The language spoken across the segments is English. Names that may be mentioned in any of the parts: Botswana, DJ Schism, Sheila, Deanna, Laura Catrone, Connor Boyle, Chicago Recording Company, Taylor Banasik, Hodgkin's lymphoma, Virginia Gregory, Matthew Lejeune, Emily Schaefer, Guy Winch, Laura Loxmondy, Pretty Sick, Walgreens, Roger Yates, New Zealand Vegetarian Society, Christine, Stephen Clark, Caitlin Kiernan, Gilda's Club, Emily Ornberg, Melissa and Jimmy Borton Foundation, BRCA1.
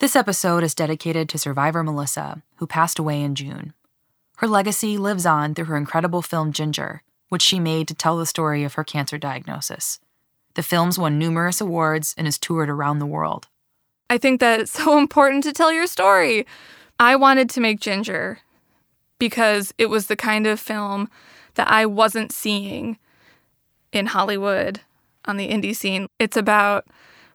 This episode is dedicated to survivor Melissa, who passed away in June. Her legacy lives on through her incredible film Ginger, which she made to tell the story of her cancer diagnosis. The film's won numerous awards and is toured around the world. I think that it's so important to tell your story. I wanted to make Ginger because it was the kind of film that I wasn't seeing in Hollywood on the indie scene. It's about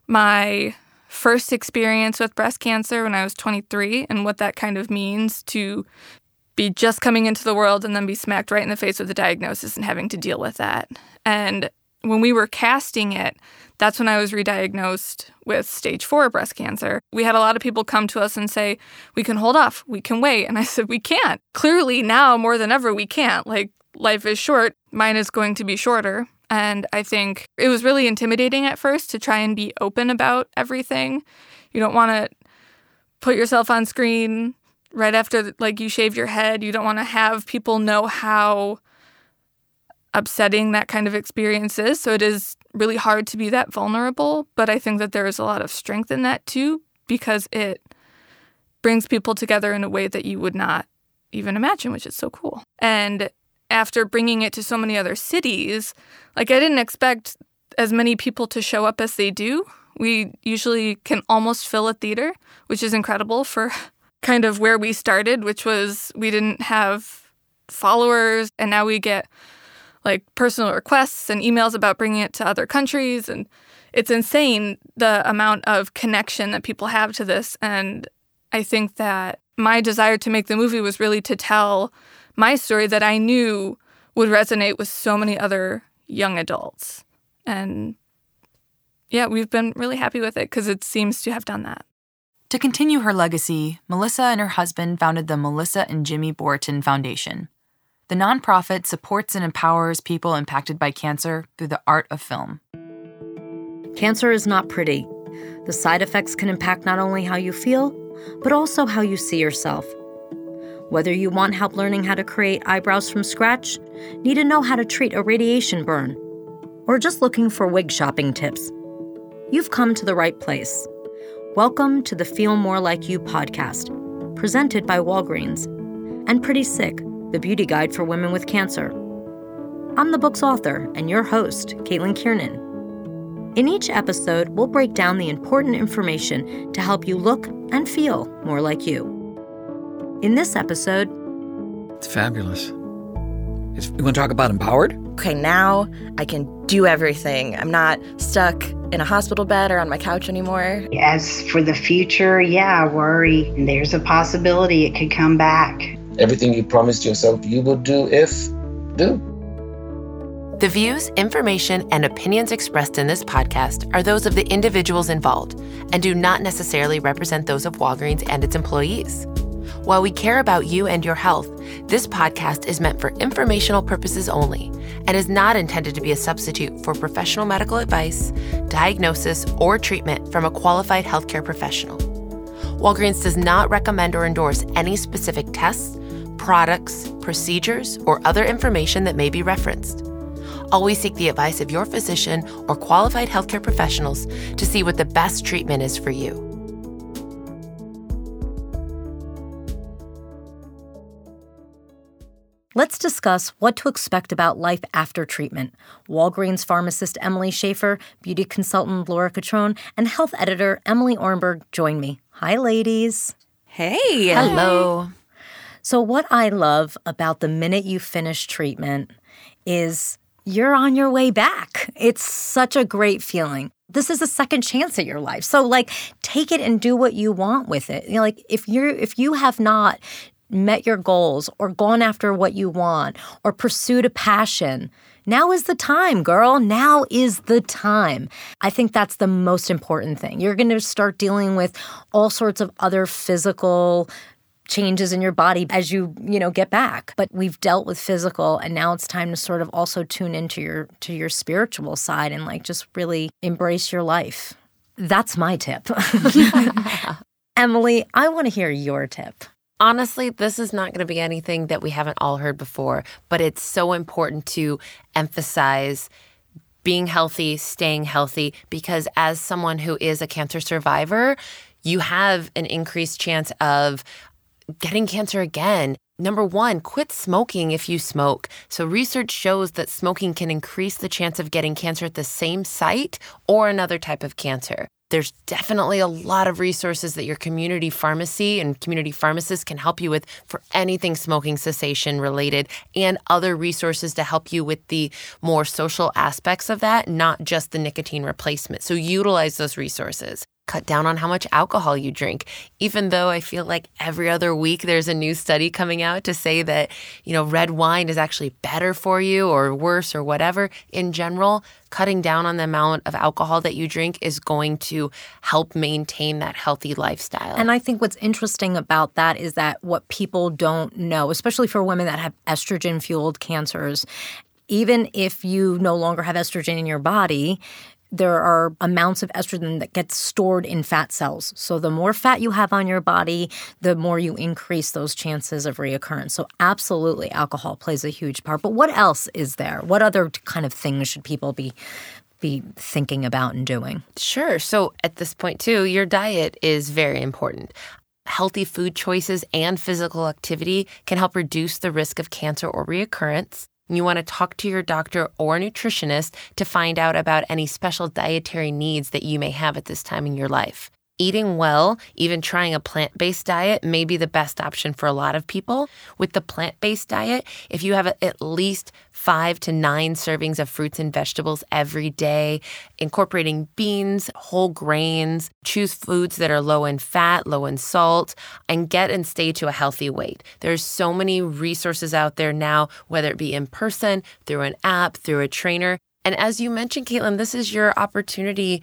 my first experience with breast cancer when I was 23 and what that kind of means to be just coming into the world and then be smacked right in the face with the diagnosis and having to deal with that. And when we were casting it, that's when I was re-diagnosed with stage 4 breast cancer. We had a lot of people come to us and say, we can hold off, we can wait. And I said, we can't. Clearly now more than ever, we can't. Like, life is short. Mine is going to be shorter. And I think it was really intimidating at first to try and be open about everything. You don't want to put yourself on screen right after, like, you shaved your head. You don't want to have people know how upsetting that kind of experience is. So it is really hard to be that vulnerable. But I think that there is a lot of strength in that, too, because it brings people together in a way that you would not even imagine, which is so cool. And after bringing it to so many other cities, like, I didn't expect as many people to show up as they do. We usually can almost fill a theater, which is incredible for kind of where we started, which was we didn't have followers. And now we get, like, personal requests and emails about bringing it to other countries. And it's insane the amount of connection that people have to this. And I think that my desire to make the movie was really to tell my story that I knew would resonate with so many other young adults. And yeah, we've been really happy with it because it seems to have done that. To continue her legacy, Melissa and her husband founded the Melissa and Jimmy Borton Foundation. The nonprofit supports and empowers people impacted by cancer through the art of film. Cancer is not pretty. The side effects can impact not only how you feel, but also how you see yourself. Whether you want help learning how to create eyebrows from scratch, need to know how to treat a radiation burn, or just looking for wig shopping tips, you've come to the right place. Welcome to the Feel More Like You podcast, presented by Walgreens, and Pretty Sick, the beauty guide for women with cancer. I'm the book's author and your host, Caitlin Kiernan. In each episode, we'll break down the important information to help you look and feel more like you. In this episode... It's fabulous. You want to talk about empowered? Okay, now I can do everything. I'm not stuck in a hospital bed or on my couch anymore. As for the future, yeah, I worry. There's a possibility it could come back. Everything you promised yourself you would do if... do. The views, information, and opinions expressed in this podcast are those of the individuals involved and do not necessarily represent those of Walgreens and its employees. While we care about you and your health, this podcast is meant for informational purposes only and is not intended to be a substitute for professional medical advice, diagnosis, or treatment from a qualified healthcare professional. Walgreens does not recommend or endorse any specific tests, products, procedures, or other information that may be referenced. Always seek the advice of your physician or qualified healthcare professionals to see what the best treatment is for you. Let's discuss what to expect about life after treatment. Walgreens pharmacist Emily Schaefer, beauty consultant Laura Catrone, and health editor Emily Ornberg join me. Hi, ladies. Hey. Hello. So what I love about the minute you finish treatment is you're on your way back. It's such a great feeling. This is a second chance at your life. So, like, take it and do what you want with it. You know, like, if you have not met your goals or gone after what you want or pursued a passion, now is the time, girl. Now is the time. I think that's the most important thing. You're going to start dealing with all sorts of other physical changes in your body as you get back. But we've dealt with physical, and now it's time to sort of also tune into your spiritual side and, like, just really embrace your life. That's my tip. Emily, I want to hear your tip. Honestly, this is not going to be anything that we haven't all heard before, but it's so important to emphasize being healthy, staying healthy, because as someone who is a cancer survivor, you have an increased chance of getting cancer again. Number one, quit smoking if you smoke. So research shows that smoking can increase the chance of getting cancer at the same site or another type of cancer. There's definitely a lot of resources that your community pharmacy and community pharmacists can help you with for anything smoking cessation related, and other resources to help you with the more social aspects of that, not just the nicotine replacement. So utilize those resources. Cut down on how much alcohol you drink, even though I feel like every other week there's a new study coming out to say that, you know, red wine is actually better for you or worse or whatever. In general, cutting down on the amount of alcohol that you drink is going to help maintain that healthy lifestyle. And I think what's interesting about that is that what people don't know, especially for women that have estrogen-fueled cancers, even if you no longer have estrogen in your body, there are amounts of estrogen that gets stored in fat cells. So the more fat you have on your body, the more you increase those chances of reoccurrence. So absolutely, alcohol plays a huge part. But what else is there? What other kind of things should people be thinking about and doing? Sure. So at this point, too, your diet is very important. Healthy food choices and physical activity can help reduce the risk of cancer or reoccurrence. You want to talk to your doctor or nutritionist to find out about any special dietary needs that you may have at this time in your life. Eating well, even trying a plant-based diet, may be the best option for a lot of people. With the plant-based diet, if you have at least 5 to 9 servings of fruits and vegetables every day, incorporating beans, whole grains, choose foods that are low in fat, low in salt, and get and stay to a healthy weight. There's so many resources out there now, whether it be in person, through an app, through a trainer. And as you mentioned, Caitlin, this is your opportunity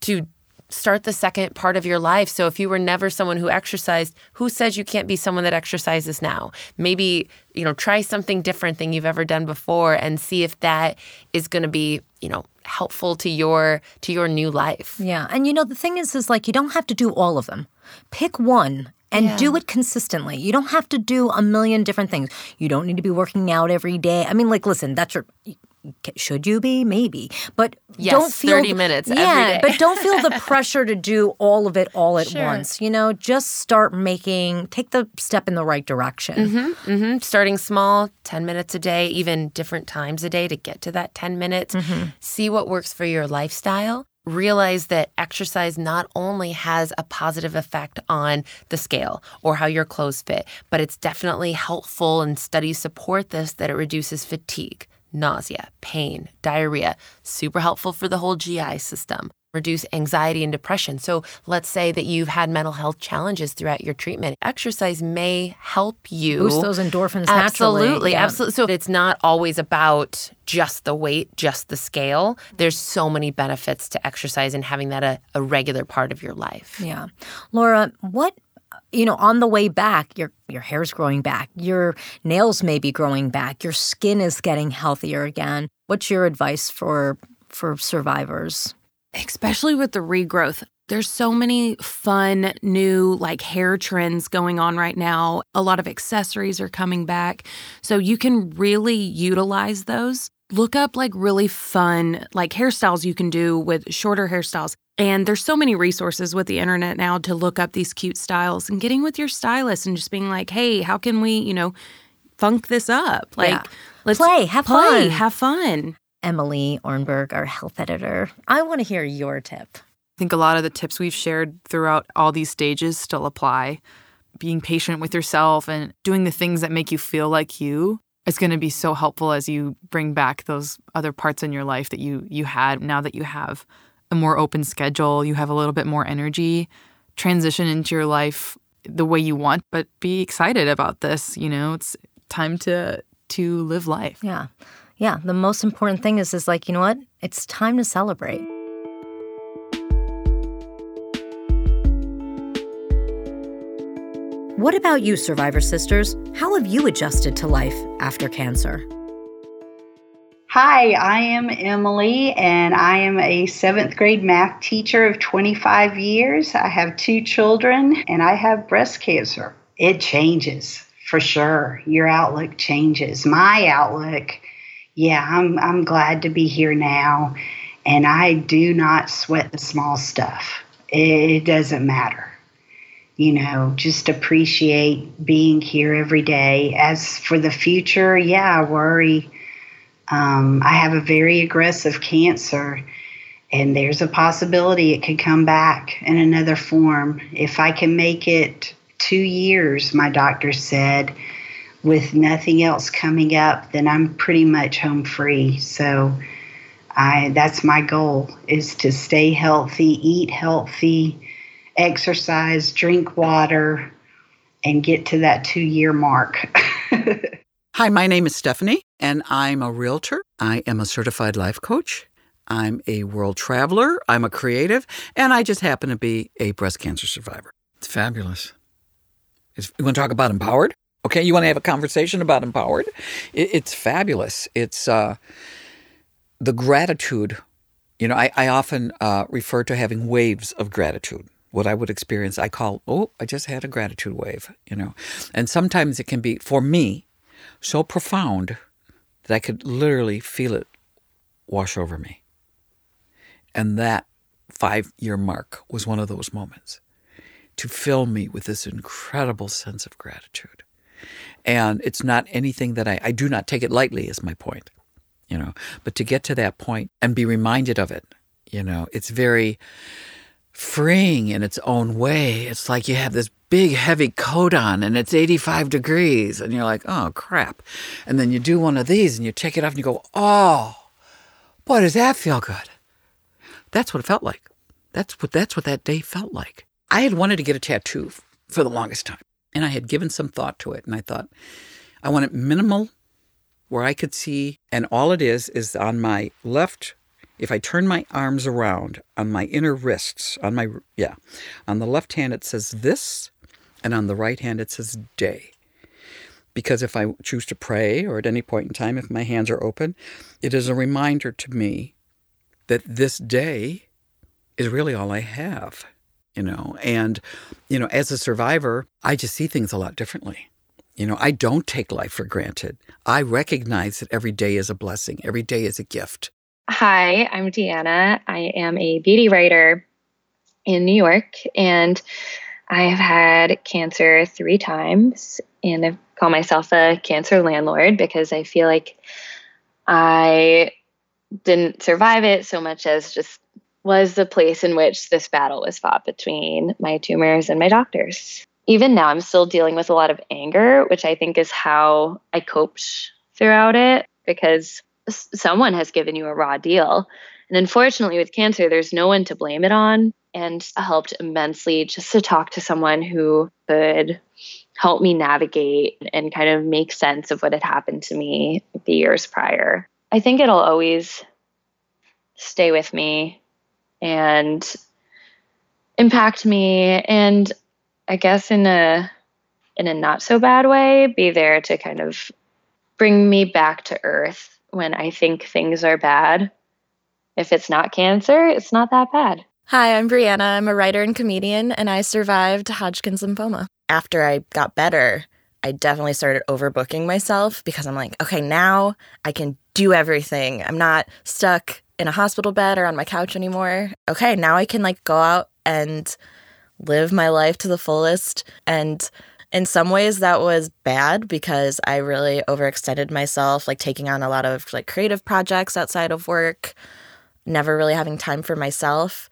to start the second part of your life. So if you were never someone who exercised, who says you can't be someone that exercises now? Maybe, you know, try something different than you've ever done before and see if that is going to be, you know, helpful to your new life. Yeah. And, you know, the thing is like you don't have to do all of them. Pick one. And do it consistently. You don't have to do a million different things. You don't need to be working out every day. I mean, like, listen, that's your – should you be? Maybe. But yes, don't feel – 30 minutes every day. But don't feel the pressure to do all of it all at once. You know, just start making – take the step in the right direction. Starting small, 10 minutes a day, even different times a day to get to that 10 minutes. See what works for your lifestyle. Realize that exercise not only has a positive effect on the scale or how your clothes fit, but it's definitely helpful, and studies support this, that it reduces fatigue, nausea, pain, diarrhea, super helpful for the whole GI system, reduce anxiety and depression. So let's say that you've had mental health challenges throughout your treatment. Exercise may help you boost those endorphins naturally. Absolutely. So it's not always about just the weight, just the scale. There's so many benefits to exercise and having that a regular part of your life. Yeah. Laura, what, you know, on the way back, your hair's growing back, your nails may be growing back, your skin is getting healthier again. What's your advice for survivors? Especially with the regrowth. There's so many fun new like hair trends going on right now. A lot of accessories are coming back. So you can really utilize those. Look up like really fun like hairstyles you can do with shorter hairstyles. And there's so many resources with the internet now to look up these cute styles, and getting with your stylist and just being like, hey, how can we, you know, funk this up? Like, let's play, have fun. Emily Ornberg, our health editor. I want to hear your tip. I think a lot of the tips we've shared throughout all these stages still apply. Being patient with yourself and doing the things that make you feel like you is going to be so helpful as you bring back those other parts in your life that you had. Now that you have a more open schedule, you have a little bit more energy, transition into your life the way you want, but be excited about this. You know, it's time to live life. Yeah. Yeah, the most important thing is like, you know what? It's time to celebrate. What about you, Survivor Sisters? How have you adjusted to life after cancer? Hi, I am Emily, and I am a 7th grade math teacher of 25 years. I have 2 children, and I have breast cancer. It changes, for sure. Your outlook changes. My outlook, I'm glad to be here now, and I do not sweat the small stuff. It doesn't matter. you know, just appreciate being here every day. As for the future, yeah, I worry. I have a very aggressive cancer, and there's a possibility it could come back in another form. If I can make it 2 years, my doctor said, with nothing else coming up, then I'm pretty much home free. So that's my goal, is to stay healthy, eat healthy, exercise, drink water, and get to that 2-year mark. Hi, my name is Stephanie, and I'm a realtor. I am a certified life coach. I'm a world traveler. I'm a creative. And I just happen to be a breast cancer survivor. It's fabulous. You want to talk about empowered? Okay, you want to have a conversation about empowered? It's fabulous. It's the gratitude. You know, I often refer to having waves of gratitude. What I would experience, I call, I just had a gratitude wave, you know. And sometimes it can be, for me, so profound that I could literally feel it wash over me. And that 5-year mark was one of those moments, to fill me with this incredible sense of gratitude. And it's not anything that I do not take it lightly, is my point, you know. But to get to that point and be reminded of it, you know, it's very freeing in its own way. It's like you have this big, heavy coat on, and it's 85 degrees, and you're like, oh, crap. And then you do one of these, and you take it off, and you go, oh, boy, does that feel good. That's what it felt like. That's what that day felt like. I had wanted to get a tattoo for the longest time, and I had given some thought to it, and I thought, I want it minimal, where I could see, and all it is on my left, if I turn my arms around, on my inner wrists, on the left hand it says this, and on the right hand it says day. Because if I choose to pray, or at any point in time, if my hands are open, it is a reminder to me that this day is really all I have. You know, and, you know, as a survivor, I just see things a lot differently. You know, I don't take life for granted. I recognize that every day is a blessing. Every day is a gift. Hi, I'm Deanna. I am a beauty writer in New York, and I have had cancer 3 times. And I call myself a cancer landlord because I feel like I didn't survive it so much as just was the place in which this battle was fought between my tumors and my doctors. Even now, I'm still dealing with a lot of anger, which I think is how I coped throughout it, because someone has given you a raw deal. And unfortunately, with cancer, there's no one to blame it on, and helped immensely just to talk to someone who could help me navigate and kind of make sense of what had happened to me the years prior. I think it'll always stay with me and impact me, and I guess in a not so bad way, be there to kind of bring me back to earth when I think things are bad. If it's not cancer, it's not that bad. Hi, I'm Brianna. I'm a writer and comedian, and I survived Hodgkin's lymphoma. After I got better, I definitely started overbooking myself, because I'm like, okay, now I can do everything. I'm not stuck in a hospital bed or on my couch anymore. Okay, now I can go out and live my life to the fullest. And in some ways that was bad, because I really overextended myself, taking on a lot of creative projects outside of work, never really having time for myself.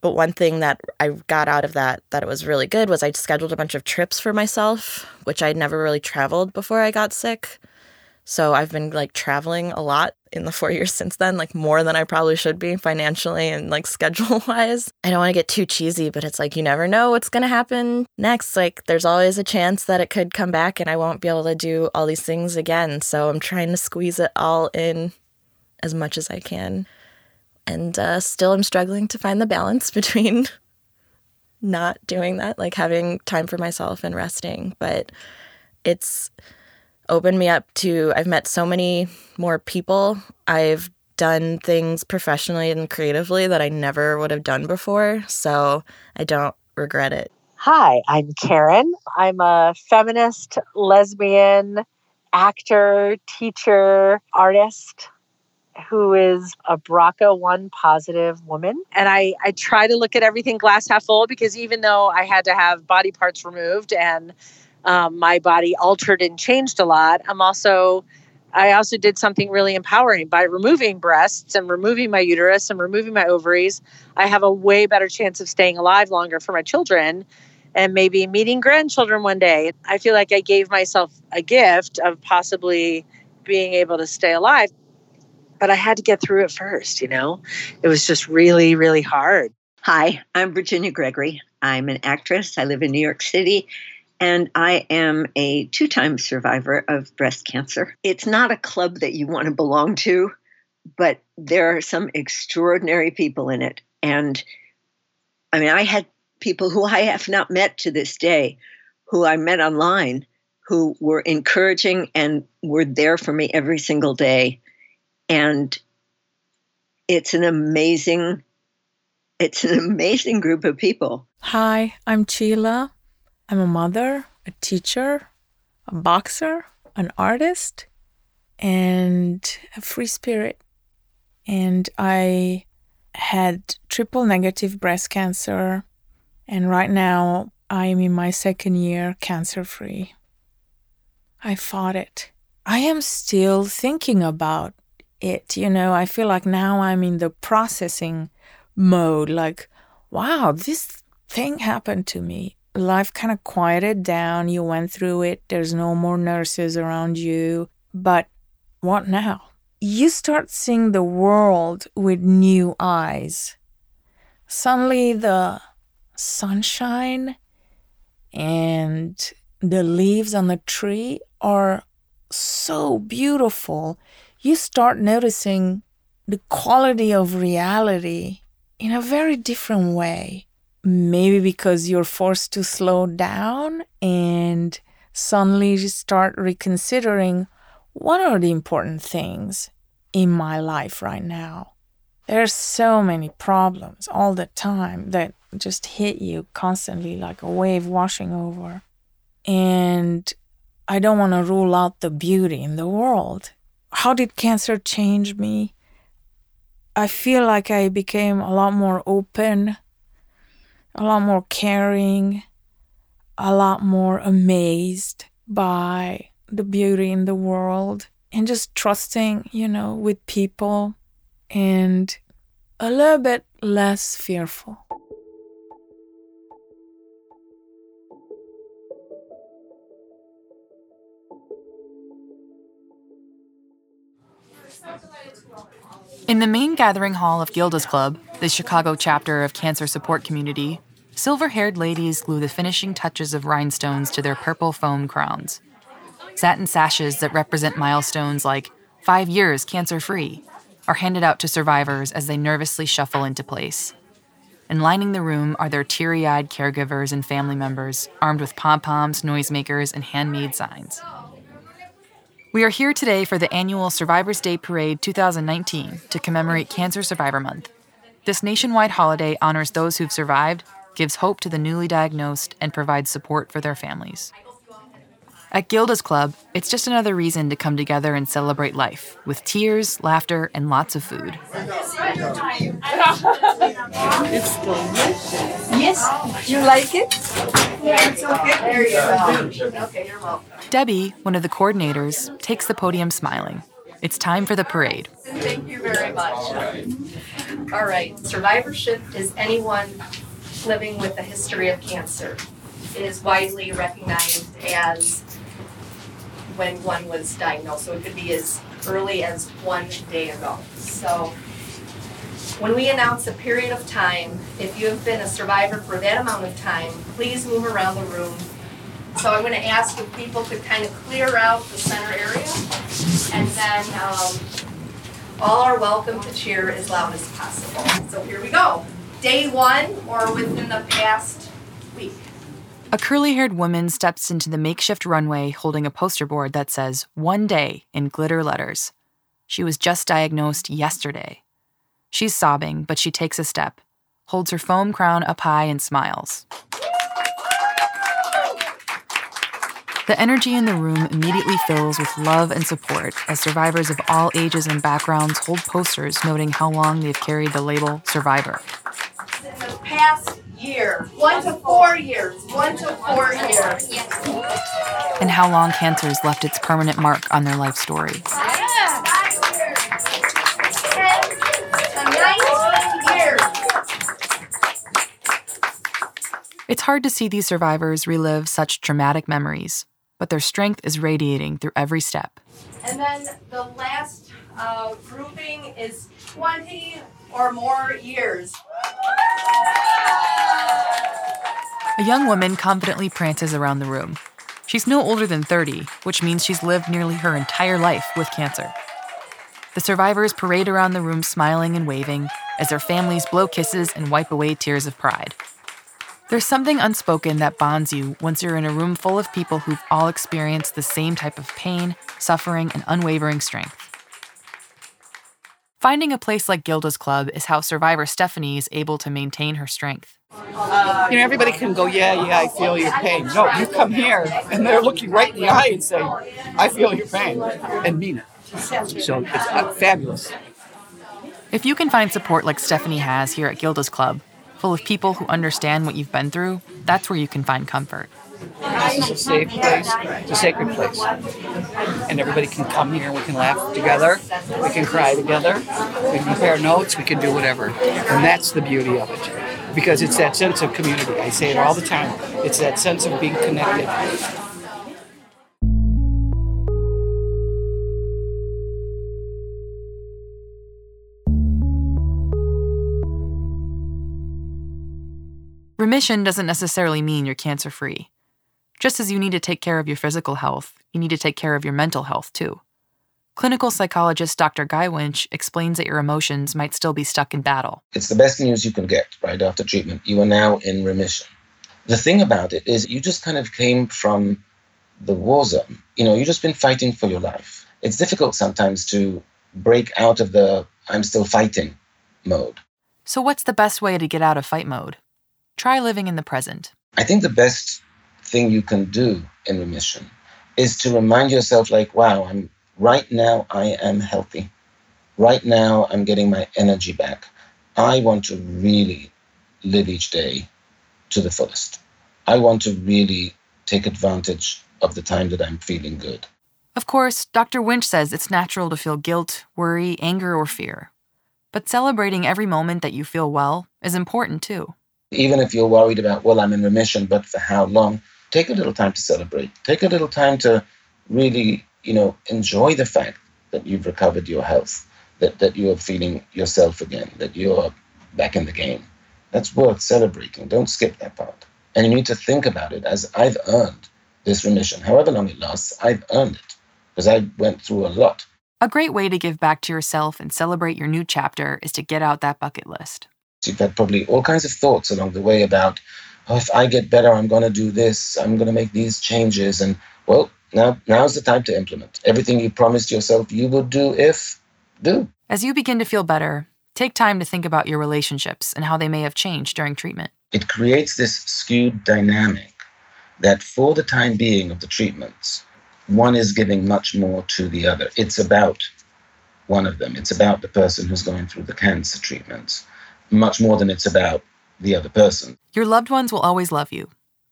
But one thing that I got out of that it was really good, was I scheduled a bunch of trips for myself, which I'd never really traveled before I got sick. So I've been traveling a lot in the 4 years since then, more than I probably should be financially and schedule-wise. I don't want to get too cheesy, but it's you never know what's going to happen next. There's always a chance that it could come back and I won't be able to do all these things again. So I'm trying to squeeze it all in as much as I can. And still I'm struggling to find the balance between not doing that, having time for myself and resting. But it's opened me up to, I've met so many more people. I've done things professionally and creatively that I never would have done before, so I don't regret it. Hi, I'm Karen. I'm a feminist, lesbian, actor, teacher, artist who is a BRCA1 positive woman. And I try to look at everything glass half full, because even though I had to have body parts removed and my body altered and changed a lot, I also did something really empowering by removing breasts and removing my uterus and removing my ovaries. I have a way better chance of staying alive longer for my children and maybe meeting grandchildren one day. I feel like I gave myself a gift of possibly being able to stay alive. But I had to get through it first, you know? It was just really, really hard. Hi, I'm Virginia Gregory. I'm an actress. I live in New York City. And I am a two-time survivor of breast cancer. It's not a club that you want to belong to, but there are some extraordinary people in it. And I mean, I had people who I have not met to this day, who I met online, who were encouraging and were there for me every single day. And it's an amazing group of people. Hi, I'm Sheila. I'm a mother, a teacher, a boxer, an artist, and a free spirit. And I had triple negative breast cancer. And right now, I am in my second year cancer-free. I fought it. I am still thinking about it. You know, I feel like now I'm in the processing mode. Like, wow, this thing happened to me. Life kind of quieted down. You went through it. There's no more nurses around you. But what now? You start seeing the world with new eyes. Suddenly the sunshine and the leaves on the tree are so beautiful. You start noticing the quality of reality in a very different way. Maybe because you're forced to slow down and suddenly start reconsidering what are the important things in my life right now. There's so many problems all the time that just hit you constantly like a wave washing over. And I don't want to rule out the beauty in the world. How did cancer change me? I feel like I became a lot more open, a lot more caring, a lot more amazed by the beauty in the world, and just trusting, you know, with people, and a little bit less fearful. In the main gathering hall of Gilda's Club, the Chicago chapter of Cancer Support Community, silver-haired ladies glue the finishing touches of rhinestones to their purple foam crowns. Satin sashes that represent milestones like 5 years cancer-free are handed out to survivors as they nervously shuffle into place. And lining the room are their teary-eyed caregivers and family members, armed with pom-poms, noisemakers, and handmade signs. We are here today for the annual Survivors' Day Parade 2019 to commemorate Cancer Survivor Month. This nationwide holiday honors those who've survived, gives hope to the newly diagnosed, and provides support for their families. At Gilda's Club, it's just another reason to come together and celebrate life, with tears, laughter, and lots of food. It's delicious. Yes, you like it? Yeah, it's okay. There you go. Okay, you're welcome. Debbie, one of the coordinators, takes the podium smiling. It's time for the parade. Thank you very much. All right, survivorship is anyone living with a history of cancer. It is widely recognized as when one was diagnosed, so it could be as early as 1 day ago. So when we announce a period of time, if you have been a survivor for that amount of time, please move around the room. So I'm going to ask if people could kind of clear out the center area, and then all are welcome to cheer as loud as possible. So here we go. Day one, or within the past week. A curly-haired woman steps into the makeshift runway holding a poster board that says 1 day in glitter letters. She was just diagnosed yesterday. She's sobbing, but she takes a step, holds her foam crown up high, and smiles. The energy in the room immediately fills with love and support as survivors of all ages and backgrounds hold posters noting how long they've carried the label Survivor. In the past year, 1 to 4 years, 1 to 4 years. And how long cancer's left its permanent mark on their life story. 5 years, 10 to 19 years. It's hard to see these survivors relive such traumatic memories, but their strength is radiating through every step. And then the last grouping is 20 or more years. A young woman confidently prances around the room. She's no older than 30, which means she's lived nearly her entire life with cancer. The survivors parade around the room smiling and waving as their families blow kisses and wipe away tears of pride. There's something unspoken that bonds you once you're in a room full of people who've all experienced the same type of pain, suffering, and unwavering strength. Finding a place like Gilda's Club is how survivor Stephanie is able to maintain her strength. Everybody can go, yeah, I feel your pain. No, you come here, and they're looking right in the eye and saying, I feel your pain, and mean it. So it's fabulous. If you can find support like Stephanie has here at Gilda's Club, full of people who understand what you've been through, that's where you can find comfort. This is a safe place. It's a sacred place. And everybody can come here. We can laugh together. We can cry together. We can compare notes. We can do whatever. And that's the beauty of it. Because it's that sense of community. I say it all the time. It's that sense of being connected. Remission doesn't necessarily mean you're cancer-free. Just as you need to take care of your physical health, you need to take care of your mental health, too. Clinical psychologist Dr. Guy Winch explains that your emotions might still be stuck in battle. It's the best news you can get right after treatment. You are now in remission. The thing about it is you just kind of came from the war zone. You've just been fighting for your life. It's difficult sometimes to break out of the I'm still fighting mode. So what's the best way to get out of fight mode? Try living in the present. I think the best thing you can do in remission is to remind yourself, right now I am healthy. Right now I'm getting my energy back. I want to really live each day to the fullest. I want to really take advantage of the time that I'm feeling good. Of course, Dr. Winch says it's natural to feel guilt, worry, anger, or fear. But celebrating every moment that you feel well is important too. Even if you're worried about, I'm in remission, but for how long? Take a little time to celebrate. Take a little time to really, enjoy the fact that you've recovered your health, that you're feeling yourself again, that you're back in the game. That's worth celebrating. Don't skip that part. And you need to think about it as I've earned this remission. However long it lasts, I've earned it because I went through a lot. A great way to give back to yourself and celebrate your new chapter is to get out that bucket list. You've had probably all kinds of thoughts along the way about, if I get better, I'm going to do this. I'm going to make these changes. And, now's the time to implement. Everything you promised yourself you would do do. As you begin to feel better, take time to think about your relationships and how they may have changed during treatment. It creates this skewed dynamic that for the time being of the treatments, one is giving much more to the other. It's about one of them. It's about the person who's going through the cancer treatments, much more than it's about the other person. Your loved ones will always love you.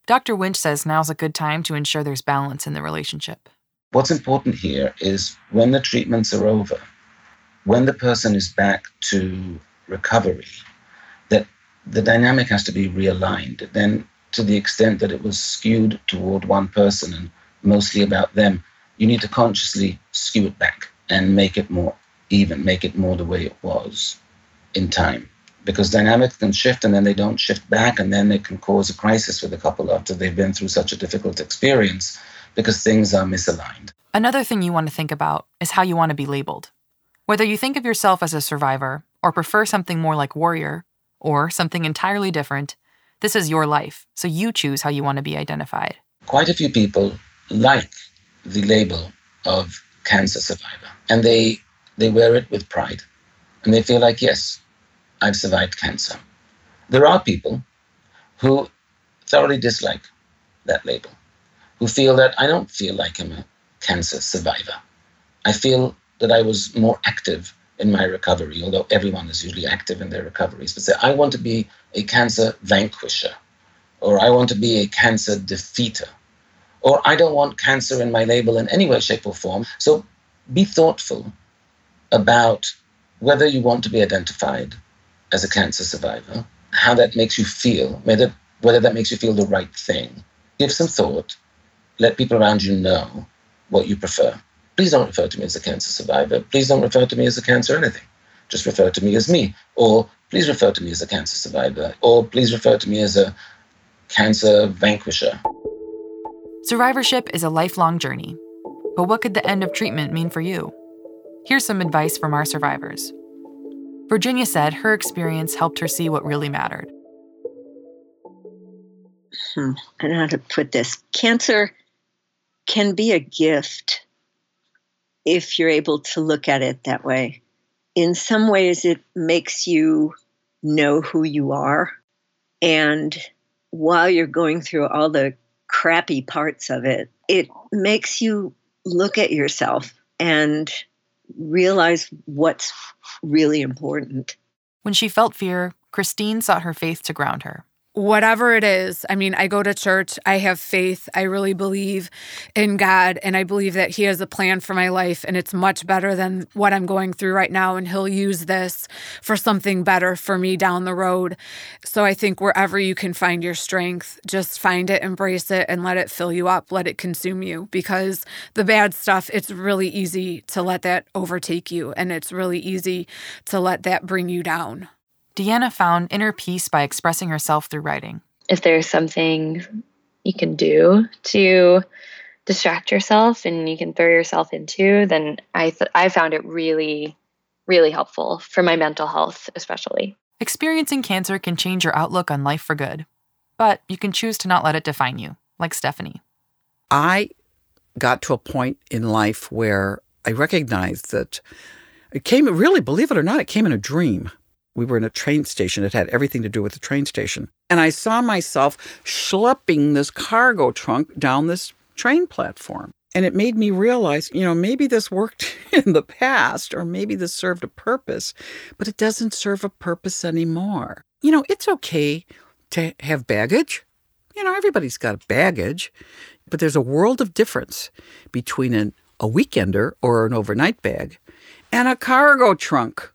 Dr. Winch says now's a good time to ensure there's balance in the relationship. What's important here is when the treatments are over, when the person is back to recovery, that the dynamic has to be realigned. Then, to the extent that it was skewed toward one person and mostly about them, you need to consciously skew it back and make it more even, make it more the way it was in time. Because dynamics can shift and then they don't shift back, and then it can cause a crisis with a couple after they've been through such a difficult experience because things are misaligned. Another thing you want to think about is how you want to be labeled. Whether you think of yourself as a survivor or prefer something more like warrior or something entirely different, this is your life, so you choose how you want to be identified. Quite a few people like the label of cancer survivor, and they wear it with pride, and they feel like, yes, I've survived cancer. There are people who thoroughly dislike that label. who feel that I don't feel like I'm a cancer survivor. I feel that I was more active in my recovery, although everyone is usually active in their recoveries, but say, I want to be a cancer vanquisher, or I want to be a cancer defeater, or I don't want cancer in my label in any way, shape, or form. So be thoughtful about whether you want to be identified as a cancer survivor, how that makes you feel, whether that makes you feel the right thing. Give some thought. Let people around you know what you prefer. Please don't refer to me as a cancer survivor. Please don't refer to me as a cancer anything. Just refer to me as me. Or please refer to me as a cancer survivor. Or please refer to me as a cancer vanquisher. Survivorship is a lifelong journey. But what could the end of treatment mean for you? Here's some advice from our survivors. Virginia said her experience helped her see what really mattered. I don't know how to put this. Cancer can be a gift if you're able to look at it that way. In some ways, it makes you know who you are. And while you're going through all the crappy parts of it, it makes you look at yourself and realize what's really important. When she felt fear, Christine sought her faith to ground her. Whatever it is, I mean, I go to church, I have faith, I really believe in God, and I believe that He has a plan for my life, and it's much better than what I'm going through right now, and He'll use this for something better for me down the road. So I think wherever you can find your strength, just find it, embrace it, and let it fill you up, let it consume you, because the bad stuff, it's really easy to let that overtake you, and it's really easy to let that bring you down. Deanna found inner peace by expressing herself through writing. If there's something you can do to distract yourself and you can throw yourself into, then I found it really, really helpful for my mental health, especially. Experiencing cancer can change your outlook on life for good, but you can choose to not let it define you, like Stephanie. I got to a point in life where I recognized that it came, really, believe it or not, it came in a dream. We were in a train station. It had everything to do with the train station. And I saw myself schlepping this cargo trunk down this train platform. And it made me realize, you know, maybe this worked in the past, or maybe this served a purpose, but it doesn't serve a purpose anymore. You know, it's okay to have baggage. You know, everybody's got baggage. But there's a world of difference between a weekender or an overnight bag and a cargo trunk.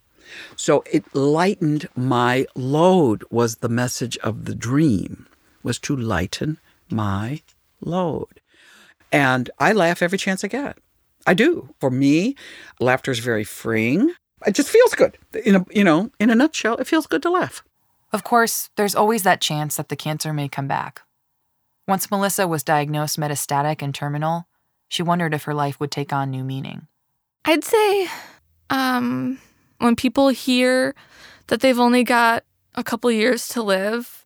So it lightened my load, was the message of the dream, was to lighten my load. And I laugh every chance I get. I do. For me, laughter is very freeing. It just feels good. In a nutshell, it feels good to laugh. Of course, there's always that chance that the cancer may come back. Once Melissa was diagnosed metastatic and terminal, she wondered if her life would take on new meaning. I'd say, when people hear that they've only got a couple years to live,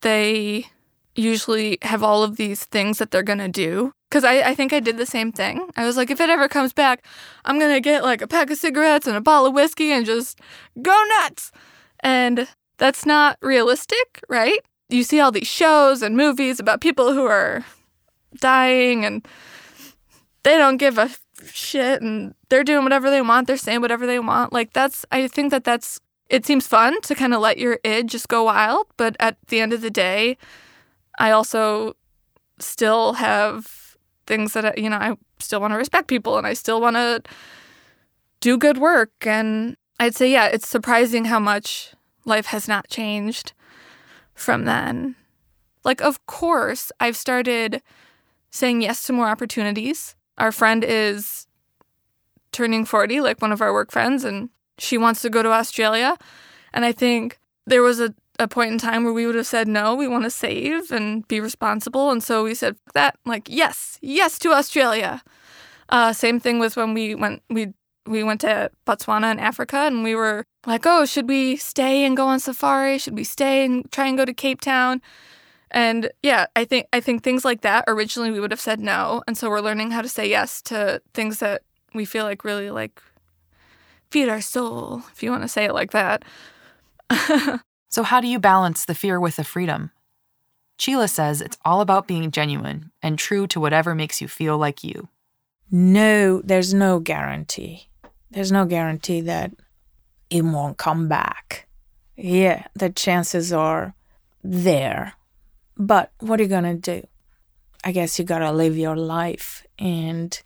they usually have all of these things that they're going to do. Because I think I did the same thing. I was like, if it ever comes back, I'm going to get like a pack of cigarettes and a bottle of whiskey and just go nuts. And that's not realistic, right? You see all these shows and movies about people who are dying and they don't give a shit, and they're doing whatever they want, they're saying whatever they want. Like, I think it seems fun to kind of let your id just go wild, but at the end of the day, I also still have things that, you know, I still want to respect people, and I still want to do good work. And I'd say, yeah, it's surprising how much life has not changed from then. Like, of course, I've started saying yes to more opportunities. Our friend is turning 40, like one of our work friends, and she wants to go to Australia. And I think there was a point in time where we would have said, no, we want to save and be responsible. And so we said that, like, yes to Australia. Same thing with when we went to Botswana in Africa, and we were like, oh, should we stay and go on safari? Should we stay and try and go to Cape Town? And yeah, I think things like that, originally we would have said no. And so we're learning how to say yes to things that we feel like really, like, feed our soul, if you want to say it like that. So how do you balance the fear with the freedom? Sheila says it's all about being genuine and true to whatever makes you feel like you. No, there's no guarantee. There's no guarantee that it won't come back. Yeah, the chances are there. But what are you going to do? I guess you got to live your life, and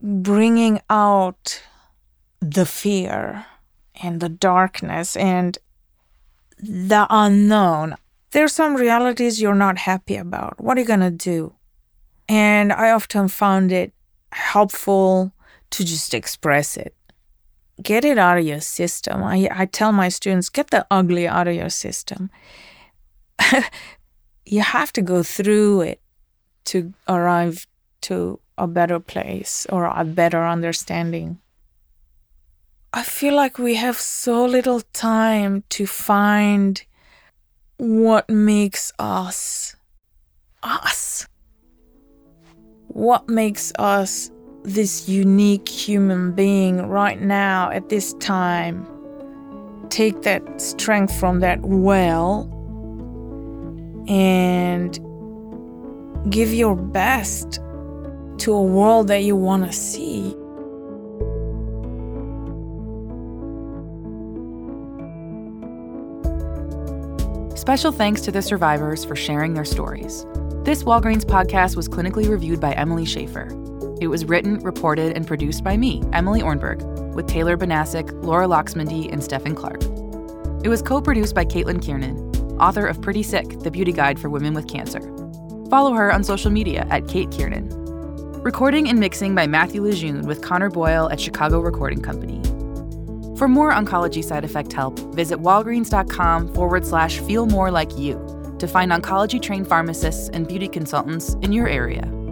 bringing out the fear and the darkness and the unknown. There's some realities you're not happy about. What are you going to do? And I often found it helpful to just express it. Get it out of your system. I tell my students, get the ugly out of your system. You have to go through it to arrive to a better place or a better understanding. I feel like we have so little time to find what makes us us. What makes us this unique human being right now at this time. Take that strength from that well and give your best to a world that you want to see. Special thanks to the survivors for sharing their stories. This Walgreens podcast was clinically reviewed by Emily Schaefer. It was written, reported, and produced by me, Emily Ornberg, with Taylor Banasik, Laura Loxmondy, and Stephen Clark. It was co-produced by Caitlin Kiernan, author of Pretty Sick, The Beauty Guide for Women with Cancer. Follow her on social media at Kate Kiernan. Recording and mixing by Matthew Lejeune with Connor Boyle at Chicago Recording Company. For more oncology side effect help, visit walgreens.com/feelmorelikeyou to find oncology-trained pharmacists and beauty consultants in your area.